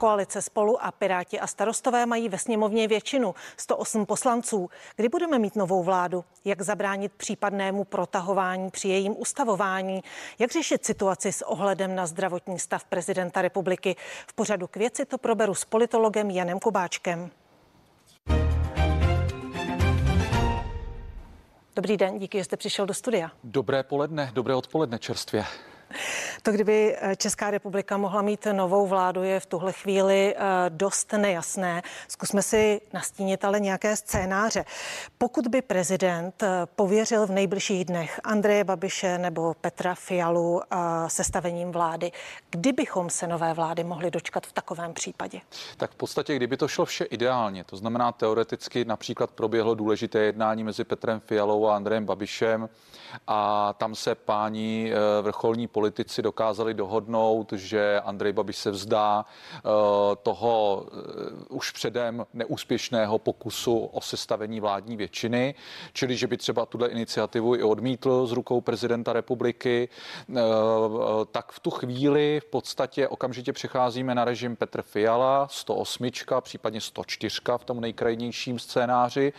Koalice Spolu a Piráti a Starostové mají ve sněmovně většinu, 108 poslanců. Kdy budeme mít novou vládu? Jak zabránit případnému protahování při jejím ustavování? Jak řešit situaci s ohledem na zdravotní stav prezidenta republiky? V pořadu K věci to proberu s politologem Janem Kubáčkem. Dobrý den, díky, že jste přišel do studia. Dobré poledne, dobré odpoledne čerstvě. To, kdyby Česká republika mohla mít novou vládu, je v tuhle chvíli dost nejasné. Zkusme si nastínit ale nějaké scénáře. Pokud by prezident pověřil v nejbližších dnech Andreje Babiše nebo Petra Fialu sestavením vlády, kdybychom se nové vlády mohli dočkat v takovém případě? Tak v podstatě, kdyby to šlo vše ideálně, to znamená teoreticky například proběhlo důležité jednání mezi Petrem Fialou a Andrejem Babišem a tam se páni vrcholní politici dokázali dohodnout, že Andrej Babiš se vzdá toho už předem neúspěšného pokusu o sestavení vládní většiny, čili že by třeba tuhle iniciativu i odmítl z rukou prezidenta republiky, tak v tu chvíli v podstatě okamžitě přecházíme na režim Petr Fiala, 108, případně 104 v tom nejkrajnějším scénáři.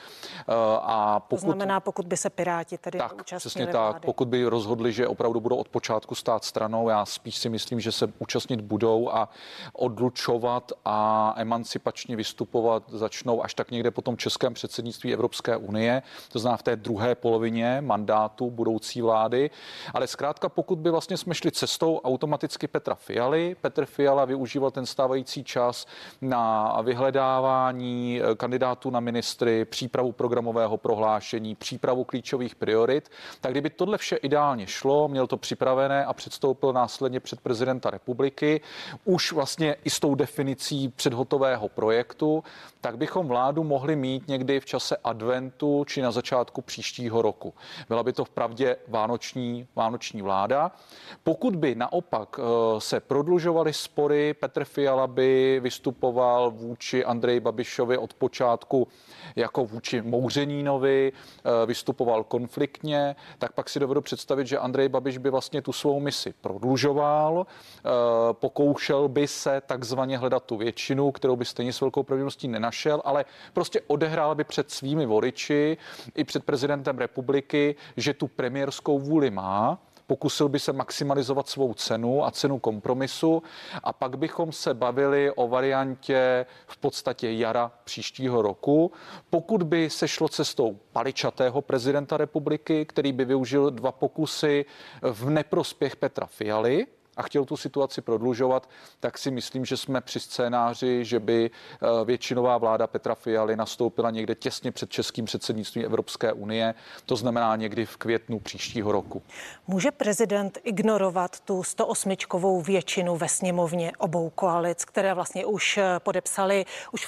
A pokud, to znamená, pokud by se Piráti tedy účastnili vlády. Přesně tak, pokud by rozhodli, že opravdu budou od počátku stát stranou. Já spíš si myslím, že se účastnit budou a odlučovat a emancipačně vystupovat začnou až tak někde po tom českém předsednictví Evropské unie, to znamená v té druhé polovině mandátu budoucí vlády. Ale zkrátka, pokud by vlastně jsme šli cestou automaticky Petra Fialy, Petr Fiala využíval ten stávající čas na vyhledávání kandidátů na ministry, přípravu programového prohlášení, přípravu klíčových priorit, tak kdyby tohle vše ideálně šlo, měl to připravené a předstoupil následně před prezidenta republiky, už vlastně i s tou definicí předhotového projektu, tak bychom vládu mohli mít někdy v čase adventu či na začátku příštího roku. Byla by to vpravdě vánoční vláda. Pokud by naopak se prodlužovaly spory, Petr Fiala by vystupoval vůči Andreji Babišovi od počátku jako vůči Mouřenínovi, vystupoval konfliktně, tak pak si dovedu představit, že Andrej Babiš by vlastně tu svou misi prodlužoval, pokoušel by se takzvaně hledat tu většinu, kterou by stejně s velkou pravděpodobností nenašel, ale prostě odehrál by před svými voliči i před prezidentem republiky, že tu premiérskou vůli má, pokusil by se maximalizovat svou cenu a cenu kompromisu a pak bychom se bavili o variantě v podstatě jara příštího roku. Pokud by se šlo cestou paličatého prezidenta republiky, který by využil dva pokusy v neprospěch Petra Fialy a chtěl tu situaci prodlužovat, tak si myslím, že jsme při scénáři, že by většinová vláda Petra Fialy nastoupila někde těsně před českým předsednictvím Evropské unie, to znamená někdy v květnu příštího roku. Může prezident ignorovat tu 108-čkovou většinu ve sněmovně obou koalic, které vlastně už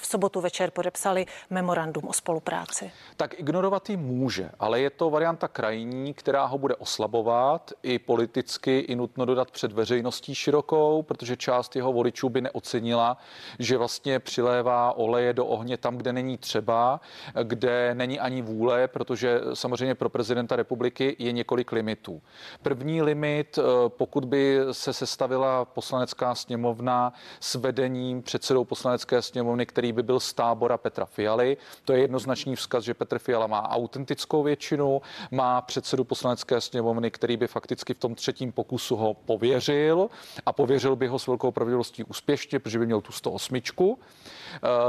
v sobotu večer podepsali memorandum o spolupráci? Tak ignorovat ji může, ale je to varianta krajní, která ho bude oslabovat i politicky, i nutno dodat před veřejností širokou, protože část jeho voličů by neocenila, že vlastně přilévá oleje do ohně tam, kde není třeba, kde není ani vůle, protože samozřejmě pro prezidenta republiky je několik limitů. První limit, pokud by se sestavila poslanecká sněmovna s vedením předsedou poslanecké sněmovny, který by byl z tábora Petra Fialy, to je jednoznačný vzkaz, že Petr Fiala má autentickou většinu, má předsedu poslanecké sněmovny, který by fakticky v tom třetím pokusu ho pověřil, a pověřil by ho s velkou pravděpodobností úspěšně, protože by měl tu 108.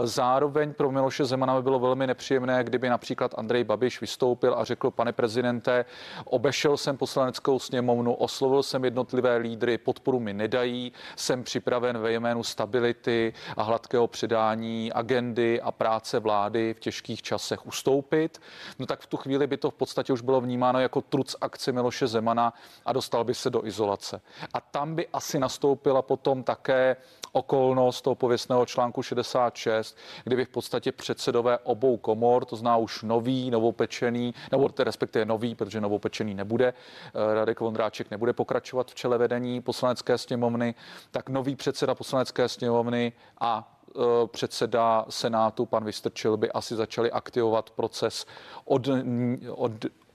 Zároveň pro Miloše Zemana by bylo velmi nepříjemné, kdyby například Andrej Babiš vystoupil a řekl: pane prezidente, obešel jsem poslaneckou sněmovnu, oslovil jsem jednotlivé lídry, podporu mi nedají, jsem připraven ve jménu stability a hladkého předání agendy a práce vlády v těžkých časech ustoupit. No tak v tu chvíli by to v podstatě už bylo vnímáno jako truc akce Miloše Zemana a dostal by se do izolace. A tam by asi nastoupila potom také okolnost toho pověstného článku 66, kdyby v podstatě předsedové obou komor, to znamená už novopečený, nebo respektive nový, protože novopečený nebude, Radek Vondráček nebude pokračovat v čele vedení poslanecké sněmovny, tak nový předseda poslanecké sněmovny a předseda Senátu, pan Vystrčil, by asi začali aktivovat proces od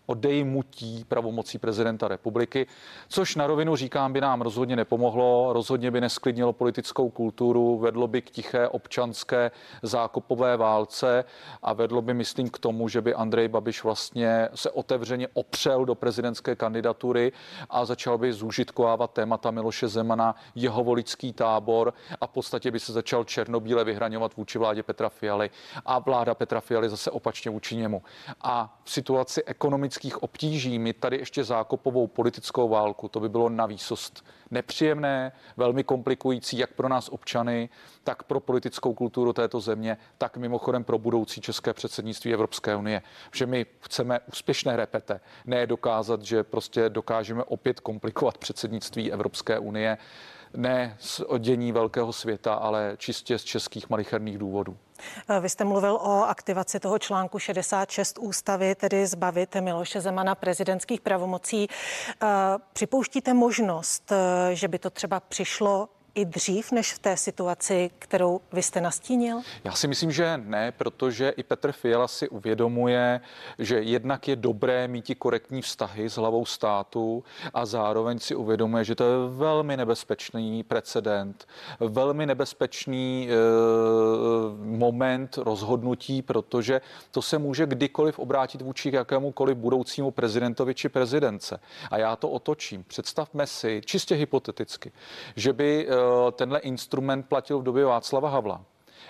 o dejmutí pravomocí prezidenta republiky, což na rovinu říkám by nám rozhodně nepomohlo, rozhodně by nesklidnilo politickou kulturu, vedlo by k tiché občanské zákopové válce a vedlo by, myslím, k tomu, že by Andrej Babiš vlastně se otevřeně opřel do prezidentské kandidatury a začal by zúžitkovávat témata Miloše Zemana, jeho voličský tábor a v podstatě by se začal černobíle vyhraňovat vůči vládě Petra Fialy a vláda Petra Fialy zase opačně vůči němu. A v situaci ekonomických obtíží mít tady ještě zákopovou politickou válku, to by bylo navýsost nepříjemné, velmi komplikující jak pro nás občany, tak pro politickou kulturu této země, tak mimochodem pro budoucí české předsednictví Evropské unie. Že my chceme úspěšné repete, ne dokázat, že prostě dokážeme opět komplikovat předsednictví Evropské unie, ne z dění velkého světa, ale čistě z českých malicherných důvodů. Vy jste mluvil o aktivaci toho článku 66 ústavy, tedy zbavit Miloše Zemana prezidentských pravomocí. Připouštíte možnost, že by to třeba přišlo i dřív než v té situaci, kterou vy jste nastínil? Já si myslím, že ne, protože i Petr Fiala si uvědomuje, že jednak je dobré mít korektní vztahy s hlavou státu a zároveň si uvědomuje, že to je velmi nebezpečný precedent, velmi nebezpečný moment rozhodnutí, protože to se může kdykoliv obrátit vůči jakémukoliv budoucímu prezidentovi či prezidence. A já to otočím. Představme si, čistě hypoteticky, že by tenhle instrument platil v době Václava Havla.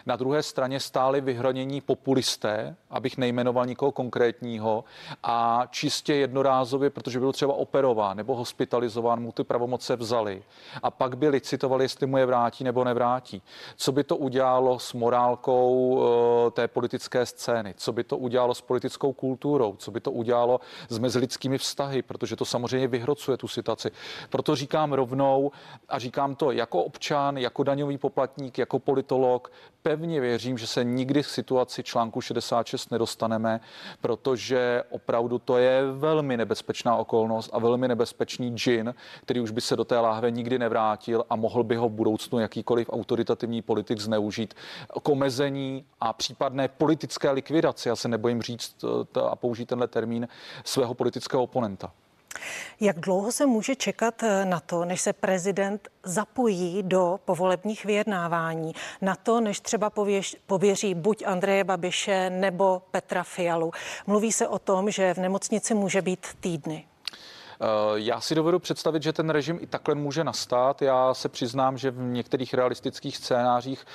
Na druhé straně stáli vyhranění populisté, abych nejmenoval nikoho konkrétního, a čistě jednorázově, protože byl třeba operován nebo hospitalizován, mu ty pravomoce vzali a pak by licitovali, jestli mu je vrátí nebo nevrátí. Co by to udělalo s morálkou té politické scény? Co by to udělalo s politickou kulturou? Co by to udělalo s mezilidskými vztahy? Protože to samozřejmě vyhrocuje tu situaci. Proto říkám rovnou a říkám to jako občan, jako daňový poplatník, jako politolog, pevně věřím, že se nikdy v situaci článku 66 nedostaneme, protože opravdu to je velmi nebezpečná okolnost a velmi nebezpečný džin, který už by se do té láhve nikdy nevrátil a mohl by ho v budoucnu jakýkoliv autoritativní politik zneužít k omezení a případné politické likvidaci, já se nebojím říct a použít tenhle termín, svého politického oponenta. Jak dlouho se může čekat na to, než se prezident zapojí do povolebních vyjednávání? Na to, než třeba pověří buď Andreje Babiše nebo Petra Fialu? Mluví se o tom, že v nemocnici může být týdny. Já si dovedu představit, že ten režim i takhle může nastat. Já se přiznám, že v některých realistických scénářích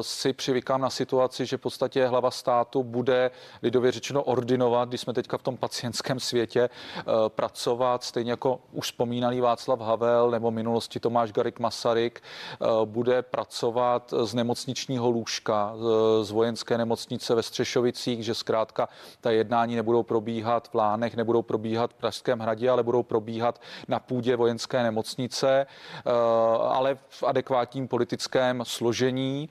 si přivykám na situaci, že v podstatě hlava státu bude lidově řečeno ordinovat, když jsme teďka v tom pacientském světě, pracovat, stejně jako už vzpomínaný Václav Havel nebo v minulosti Tomáš Garrigue Masaryk, bude pracovat z nemocničního lůžka, z vojenské nemocnice ve Střešovicích, že zkrátka ta jednání nebudou probíhat v Lánech, nebudou probíhat v Pražském hradě, ale budou probíhat na půdě vojenské nemocnice, ale v adekvátním politickém složení.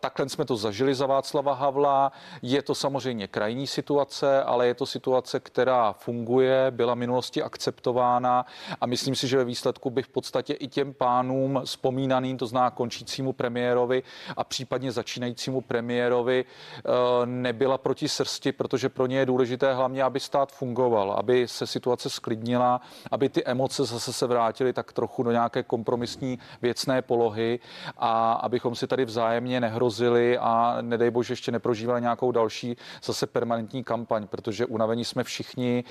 Takhle jsme to zažili za Václava Havla. Je to samozřejmě krajní situace, ale je to situace, která funguje, byla v minulosti akceptována a myslím si, že ve výsledku by v podstatě i těm pánům vzpomínaným, to zná končícímu premiérovi a případně začínajícímu premiérovi, nebyla proti srsti, protože pro ně je důležité hlavně, aby stát fungoval, aby se situace sklidnila, aby ty emoce zase se vrátily tak trochu do nějaké kompromisní věcné polohy a abychom si tady vzájemně nehrozili a nedej bože ještě neprožívali nějakou další zase permanentní kampaň, protože unavení jsme všichni,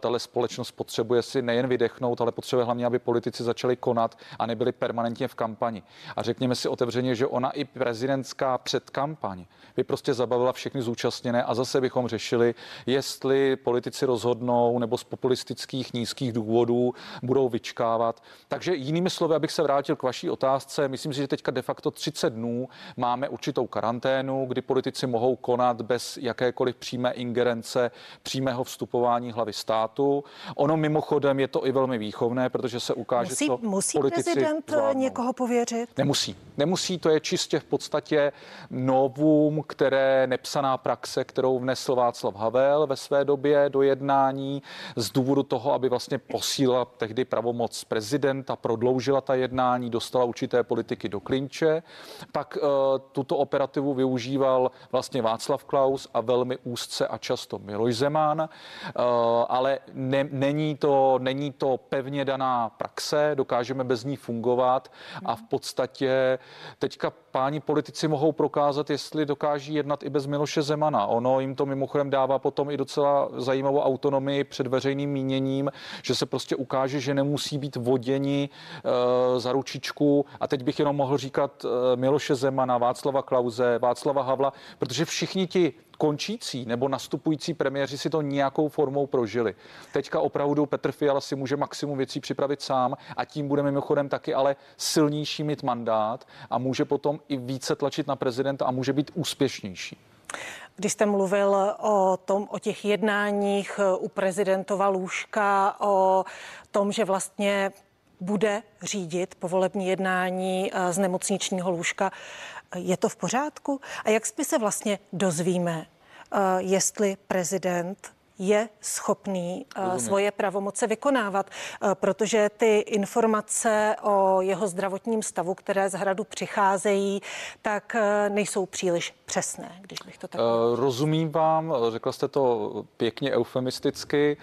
tahle společnost potřebuje si nejen vydechnout, ale potřebuje hlavně, aby politici začali konat a nebyli permanentně v kampani. A řekněme si otevřeně, že ona i prezidentská předkampaň by prostě zabavila všechny zúčastněné a zase bychom řešili, jestli politici rozhodnou nebo populistických nízkých důvodů budou vyčkávat. Takže jinými slovy, abych se vrátil k vaší otázce, myslím si, že teďka de facto 30 dnů máme určitou karanténu, kdy politici mohou konat bez jakékoliv přímé ingerence, přímého vstupování hlavy státu. Ono mimochodem je to i velmi výchovné, protože se ukáže, co musí politici prezident vládnou. Někoho pověřit? Nemusí. Nemusí, to je čistě v podstatě novum, které nepsaná praxe, kterou vnesl Václav Havel ve své době do jednání z důvodu toho, aby vlastně posílila tehdy pravomoc prezidenta, prodloužila ta jednání, dostala určité politiky do klinče. Pak tuto operativu využíval vlastně Václav Klaus a velmi úzce a často Miloš Zeman, ale není to pevně daná praxe, dokážeme bez ní fungovat a v podstatě teďka páni politici mohou prokázat, jestli dokáží jednat i bez Miloše Zemana. Ono jim to mimochodem dává potom i docela zajímavou autonomii před veřejným míněním, že se prostě ukáže, že nemusí být voděni za ručičku. A teď bych jenom mohl říkat Miloše Zemana, Václava Klause, Václava Havla, protože všichni ti končící nebo nastupující premiéři si to nějakou formou prožili. Teďka opravdu Petr Fiala si může maximum věcí připravit sám a tím bude mimochodem taky ale silnější mít mandát a může potom i více tlačit na prezidenta a může být úspěšnější. Když jste mluvil o těch jednáních u prezidentova lůžka, o tom, že vlastně bude řídit povolební jednání z nemocničního lůžka, je to v pořádku? A jak by se vlastně dozvíme, jestli prezident je schopný svoje pravomoce vykonávat, protože ty informace o jeho zdravotním stavu, které z Hradu přicházejí, tak nejsou příliš přesné, když bych to tak... Rozumím vám, řekla jste to pěkně eufemisticky.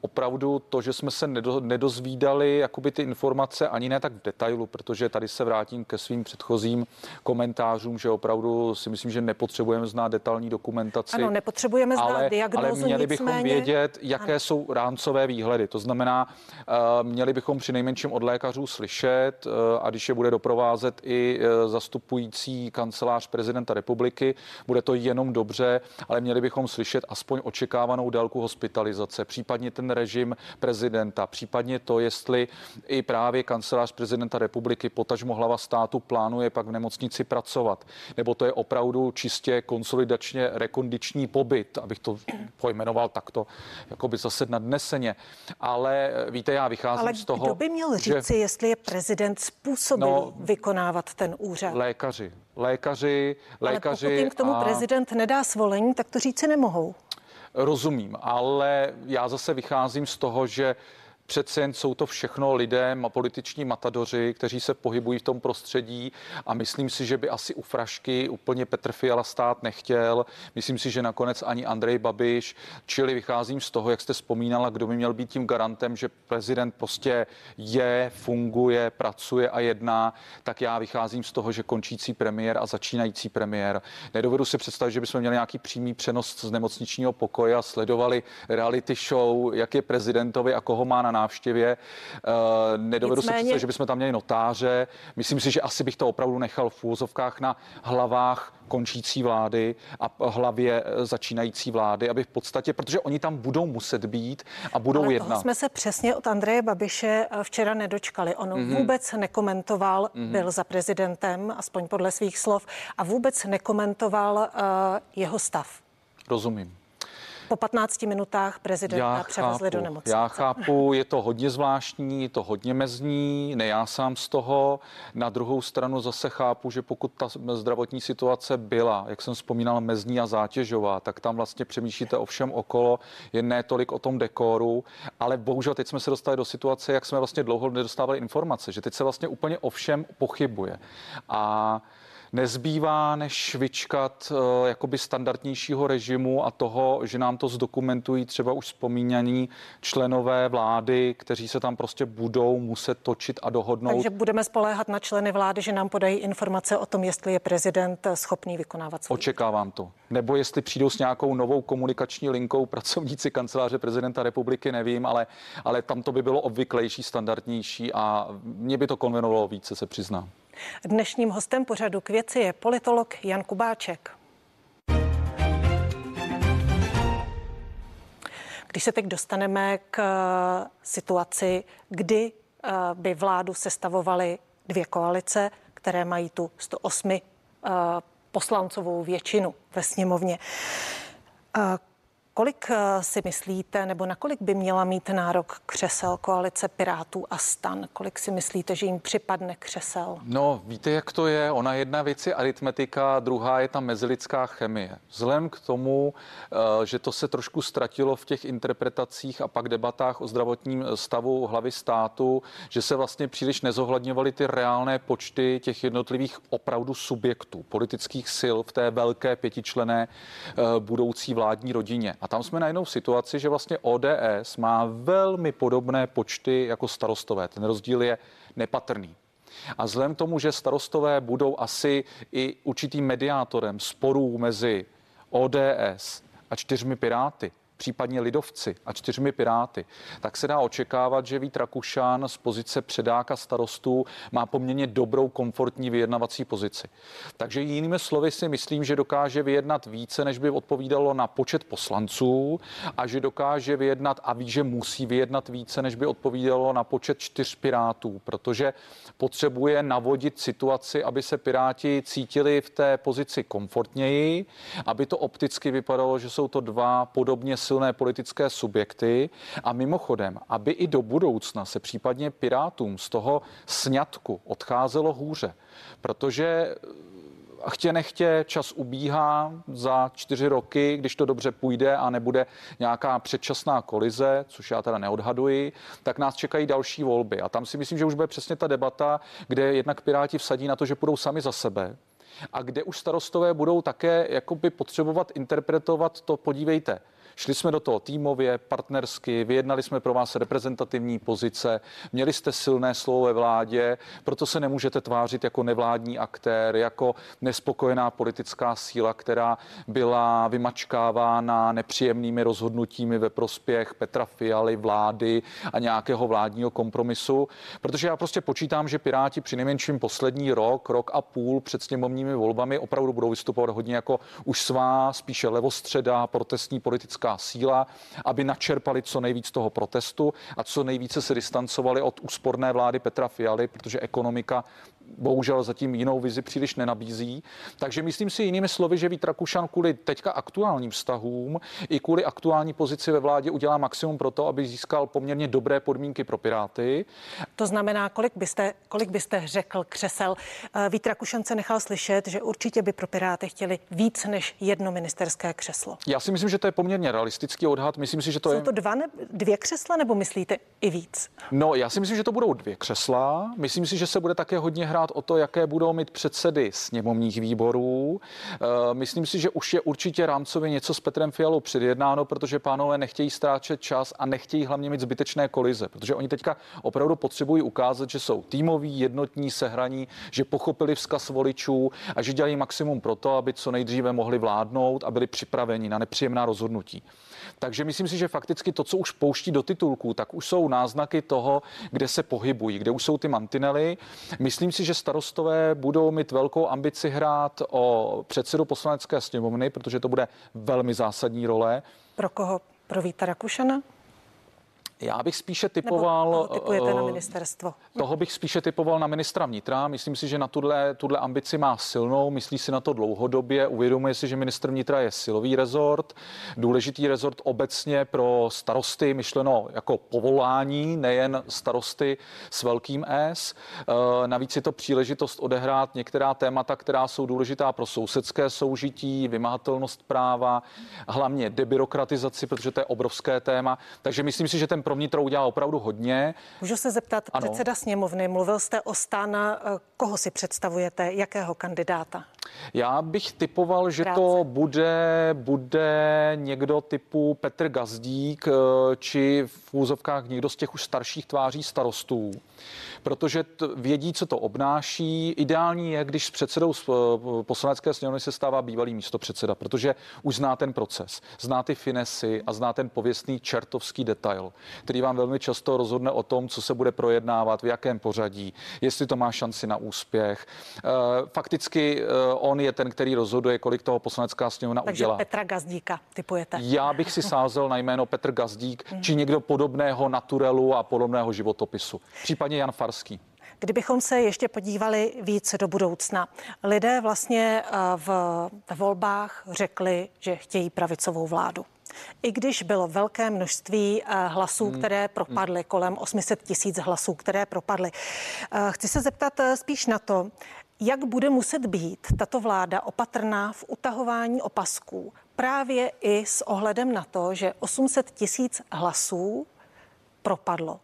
Opravdu to, že jsme se nedozvídali jakoby ty informace ani ne tak v detailu, protože tady se vrátím ke svým předchozím komentářům, že opravdu si myslím, že nepotřebujeme znát detailní dokumentaci. Ano, nepotřebujeme znát diagnózu, ale měli bychom vědět, jaké jsou rámcové výhledy. To znamená, měli bychom přinejmenším od lékařů slyšet, a když je bude doprovázet i zastupující kancelář prezidenta republiky, bude to jenom dobře, ale měli bychom slyšet aspoň očekávanou délku hospitalizace, případně ten režim prezidenta, případně to, jestli i právě kancelář prezidenta republiky, potažmo hlava státu, plánuje pak v nemocnici pracovat. Nebo to je opravdu čistě konsolidačně rekondiční pobyt, abych to pojmenoval takto, jako by zase nadneseně. Ale víte, já vycházím z toho, kdo by měl říci, jestli je prezident způsobil vykonávat ten úřad? Lékaři. Ale pokud jim k tomu prezident nedá svolení, tak to říci nemohou. Rozumím, ale já zase vycházím z toho, že přece jen jsou to všechno lidé a političní matadoři, kteří se pohybují v tom prostředí a myslím si, že by asi u frašky úplně Petr Fiala stát nechtěl. Myslím si, že nakonec ani Andrej Babiš, čili vycházím z toho, jak jste vzpomínala, kdo by měl být tím garantem, že prezident prostě je, funguje, pracuje a jedná, tak já vycházím z toho, že končící premiér a začínající premiér. Nedovedu si představit, že bychom měli nějaký přímý přenos z nemocničního pokoje a sledovali reality show, jak je prezidentovi a koho má na návštěvě. Nedovedu si představit, že bychom tam měli notáře. Myslím si, že asi bych to opravdu nechal v úvozovkách na hlavách končící vlády a hlavě začínající vlády, aby v podstatě, protože oni tam budou muset být a budou jednat. Ale toho jsme se přesně od Andreje Babiše včera nedočkali. On vůbec nekomentoval, byl za prezidentem, aspoň podle svých slov, a vůbec nekomentoval jeho stav. Rozumím. Po 15 minutách prezidenta převezli do nemocnice. Já chápu, je to hodně zvláštní, je to hodně mezní, ne já sám z toho. Na druhou stranu zase chápu, že pokud ta zdravotní situace byla, jak jsem vzpomínal, mezní a zátěžová, tak tam vlastně přemýšlíte o všem okolo, jen ne tolik o tom dekoru, ale bohužel teď jsme se dostali do situace, jak jsme vlastně dlouho nedostávali informace, že teď se vlastně úplně o všem pochybuje. A nezbývá než vyčkat jakoby standardnějšího režimu a toho, že nám to zdokumentují třeba už vzpomínaní členové vlády, kteří se tam prostě budou muset točit a dohodnout. Takže budeme spoléhat na členy vlády, že nám podají informace o tom, jestli je prezident schopný vykonávat svůj. Očekávám to. Nebo jestli přijdou s nějakou novou komunikační linkou pracovníci kanceláře prezidenta republiky, nevím, ale tam to by bylo obvyklejší, standardnější a mě by to konvenovalo více, se přiznám. Dnešním hostem pořadu K věci je politolog Jan Kubáček. Když se teď dostaneme k situaci, kdy by vládu sestavovaly dvě koalice, které mají tu 108 poslancovou většinu ve sněmovně. Kolik si myslíte, nebo nakolik by měla mít nárok křesel koalice Pirátů a STAN? Kolik si myslíte, že jim připadne křesel? No, víte, jak to je? Ona jedna věc je aritmetika, druhá je ta mezilidská chemie. Vzhledem k tomu, že to se trošku ztratilo v těch interpretacích a pak debatách o zdravotním stavu hlavy státu, že se vlastně příliš nezohledňovaly ty reálné počty těch jednotlivých opravdu subjektů, politických sil v té velké pětičlenné budoucí vládní rodině. A tam jsme najednou v situaci, že vlastně ODS má velmi podobné počty jako starostové. Ten rozdíl je nepatrný. A vzhledem k tomu, že starostové budou asi i určitým mediátorem sporů mezi ODS a 4 piráty, případně lidovci a 4 piráty, tak se dá očekávat, že Vít Rakušan z pozice předáka starostů má poměrně dobrou, komfortní vyjednavací pozici. Takže jinými slovy si myslím, že dokáže vyjednat více, než by odpovídalo na počet poslanců, a že dokáže vyjednat a ví, že musí vyjednat více, než by odpovídalo na počet 4 pirátů, protože potřebuje navodit situaci, aby se piráti cítili v té pozici komfortněji, aby to opticky vypadalo, že jsou to dva podobně silné politické subjekty, a mimochodem, aby i do budoucna se případně pirátům z toho sňatku odcházelo hůře, protože chtě nechtě čas ubíhá. Za 4 roky, když to dobře půjde a nebude nějaká předčasná kolize, což já teda neodhaduji, tak nás čekají další volby, a tam si myslím, že už bude přesně ta debata, kde jednak piráti vsadí na to, že půjdou sami za sebe, a kde už starostové budou také jakoby potřebovat interpretovat to, podívejte, šli jsme do toho týmově, partnersky, vyjednali jsme pro vás reprezentativní pozice, měli jste silné slovo ve vládě, proto se nemůžete tvářit jako nevládní aktér, jako nespokojená politická síla, která byla vymačkávána nepříjemnými rozhodnutími ve prospěch Petra Fialy, vlády a nějakého vládního kompromisu. Protože já prostě počítám, že Piráti přinejmenším poslední rok, rok a půl před sněmovními volbami opravdu budou vystupovat hodně jako už svá, spíše levostředa, protestní politická síla, aby načerpali co nejvíc toho protestu a co nejvíce se distancovali od úsporné vlády Petra Fialy, protože ekonomika bohužel zatím jinou vizi příliš nenabízí. Takže myslím si jinými slovy, že Vít Rakušan kvůli teďka aktuálním vztahům i kvůli aktuální pozici ve vládě udělá maximum pro to, aby získal poměrně dobré podmínky pro Piráty. To znamená, kolik byste řekl křesel? Vít Rakušan se nechal slyšet, že určitě by pro Piráty chtěli víc než jedno ministerské křeslo. Já si myslím, že to je poměrně realistický odhad. Myslím si, že to je... Jsou to dvě křesla, nebo myslíte i víc? No, já si myslím, že to budou 2 křesla. Myslím si, že se bude také hodně hrát o to, jaké budou mít předsedy sněmovních výborů. Myslím si, že už je určitě rámcově něco s Petrem Fialou předjednáno, protože pánové nechtějí ztráčet čas a nechtějí hlavně mít zbytečné kolize, protože oni teďka opravdu potřebují ukázat, že jsou týmoví, jednotní, sehraní, že pochopili vzkaz voličů a že dělají maximum pro to, aby co nejdříve mohli vládnout a byli připraveni na nepříjemná rozhodnutí. Takže myslím si, že fakticky to, co už pouští do titulků, tak už jsou náznaky toho, kde se pohybují, kde už jsou ty mantinely. Myslím si, že starostové budou mít velkou ambici hrát o předsedu Poslanecké sněmovny, protože to bude velmi zásadní role. Pro koho? Pro Víta Rakušana? Já bych spíše typoval, na ministra vnitra. Myslím si, že na tuhle ambici má silnou, myslí si na to dlouhodobě, uvědomuje si, že ministr vnitra je silový rezort, důležitý rezort obecně pro starosty, myšleno jako povolání, nejen starosty s velkým S. Navíc je to příležitost odehrát některá témata, která jsou důležitá pro sousedské soužití, vymahatelnost práva, hlavně debyrokratizaci, protože to je obrovské téma. Takže myslím si, že ten pro vnitro udělá opravdu hodně. Můžu se zeptat, ano. Předseda sněmovny, mluvil jste o STAN, koho si představujete, jakého kandidáta? Já bych typoval, že to bude někdo typu Petr Gazdík, či v úzovkách někdo z těch už starších tváří starostů, protože vědí, co to obnáší. Ideální je, když s předsedou Poslanecké sněmovny se stává bývalý místopředseda, protože už zná ten proces, zná ty finesy a zná ten pověstný čertovský detail, který vám velmi často rozhodne o tom, co se bude projednávat, v jakém pořadí, jestli to má šanci na úspěch. Fakticky on je ten, který rozhoduje, kolik toho Poslanecká sněmovna udělá. Takže Petra Gazdíka typujete. Já bych si sázel na jméno Petr Gazdík, či někdo podobného naturelu a podobného životopisu. Případně Jan Farský. Kdybychom se ještě podívali víc do budoucna. Lidé vlastně v volbách řekli, že chtějí pravicovou vládu. I když bylo velké množství hlasů, které propadly, kolem 800 000 hlasů, které propadly. Chci se zeptat spíš na to, jak bude muset být tato vláda opatrná v utahování opasků, právě i s ohledem na to, že 800 000 hlasů propadlo.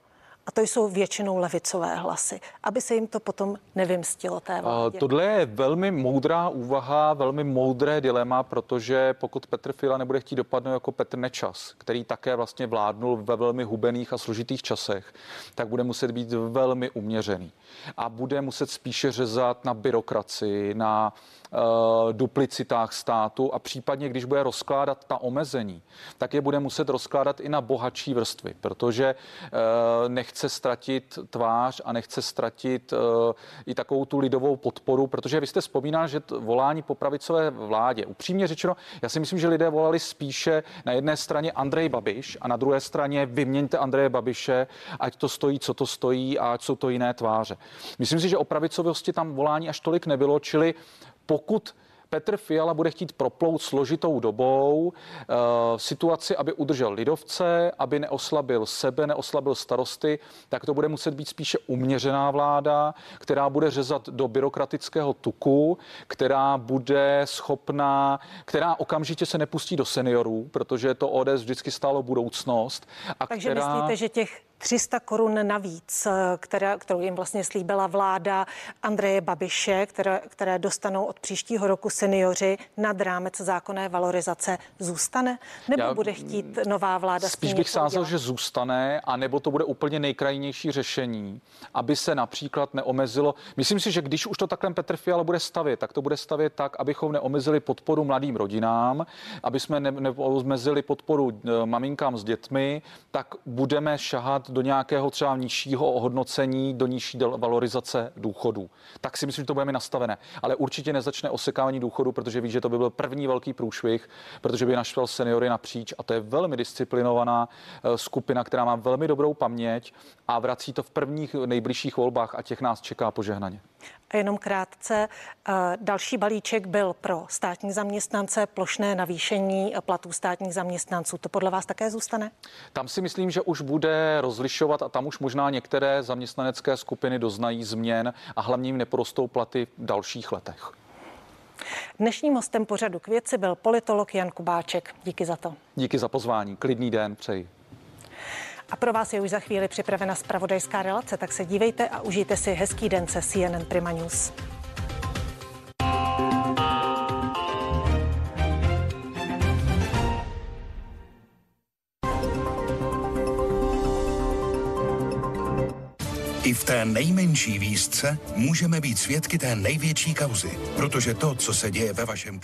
A to jsou většinou levicové hlasy, aby se jim to potom nevymstilo té vládě. Tohle je velmi moudrá úvaha, velmi moudré dilema, protože pokud Petr Fiala nebude chtít dopadnout jako Petr Nečas, který také vlastně vládnul ve velmi hubených a složitých časech, tak bude muset být velmi uměřený a bude muset spíše řezat na byrokracii, na duplicitách státu a případně, když bude rozkládat ta omezení, tak je bude muset rozkládat i na bohatší vrstvy, protože nechce ztratit tvář a nechce ztratit i takovou tu lidovou podporu, protože vy jste vzpomínal, že volání po pravicové vládě. Upřímně řečeno, já si myslím, že lidé volali spíše na jedné straně Andrej Babiš a na druhé straně vyměňte Andreje Babiše, ať to stojí, co to stojí a ať jsou to jiné tváře. Myslím si, že o pravicovosti tam volání až tolik nebylo, čili pokud Petr Fiala bude chtít proplout složitou dobou, situaci, aby udržel lidovce, aby neoslabil sebe, neoslabil starosty, tak to bude muset být spíše uměřená vláda, která bude řezat do byrokratického tuku, která bude schopná, která okamžitě se nepustí do seniorů, protože to ODS vždycky stálo budoucnost. A takže která... myslíte, že těch 300 korun navíc, kterou jim vlastně slíbila vláda Andreje Babiše, které dostanou od příštího roku seniori nad rámec zákonné valorizace, zůstane? Nebo bude chtít nová vláda? Spíš bych sázal, že zůstane, anebo to bude úplně nejkrajnější řešení, aby se například neomezilo. Myslím si, že když už to takhle Petr Fiala bude stavět, tak to bude stavět tak, abychom neomezili podporu mladým rodinám, aby jsme neomezili podporu maminkám s dětmi, tak budeme šahat do nějakého třeba nižšího ohodnocení, do nižší valorizace důchodů. Tak si myslím, že to bude mi nastavené. Ale určitě nezačne osekávání důchodu, protože ví, že to by byl první velký průšvih, protože by naštval seniory napříč a to je velmi disciplinovaná skupina, která má velmi dobrou paměť a vrací to v prvních nejbližších volbách a těch nás čeká požehnaně. A jenom krátce, další balíček byl pro státní zaměstnance, plošné navýšení platů státních zaměstnanců. To podle vás také zůstane? Tam si myslím, že už bude rozlišovat a tam už možná některé zaměstnanecké skupiny doznají změn a hlavně jim neporostou platy v dalších letech. Dnešním hostem pořadu K věci byl politolog Jan Kubáček. Díky za to. Díky za pozvání. Klidný den přeji. A pro vás je už za chvíli připravena zpravodajská relace, tak se dívejte a užijte si hezký den se CNN Prima News. I v té nejmenší výzce můžeme být svědky té největší kauzy, protože to, co se děje ve vašem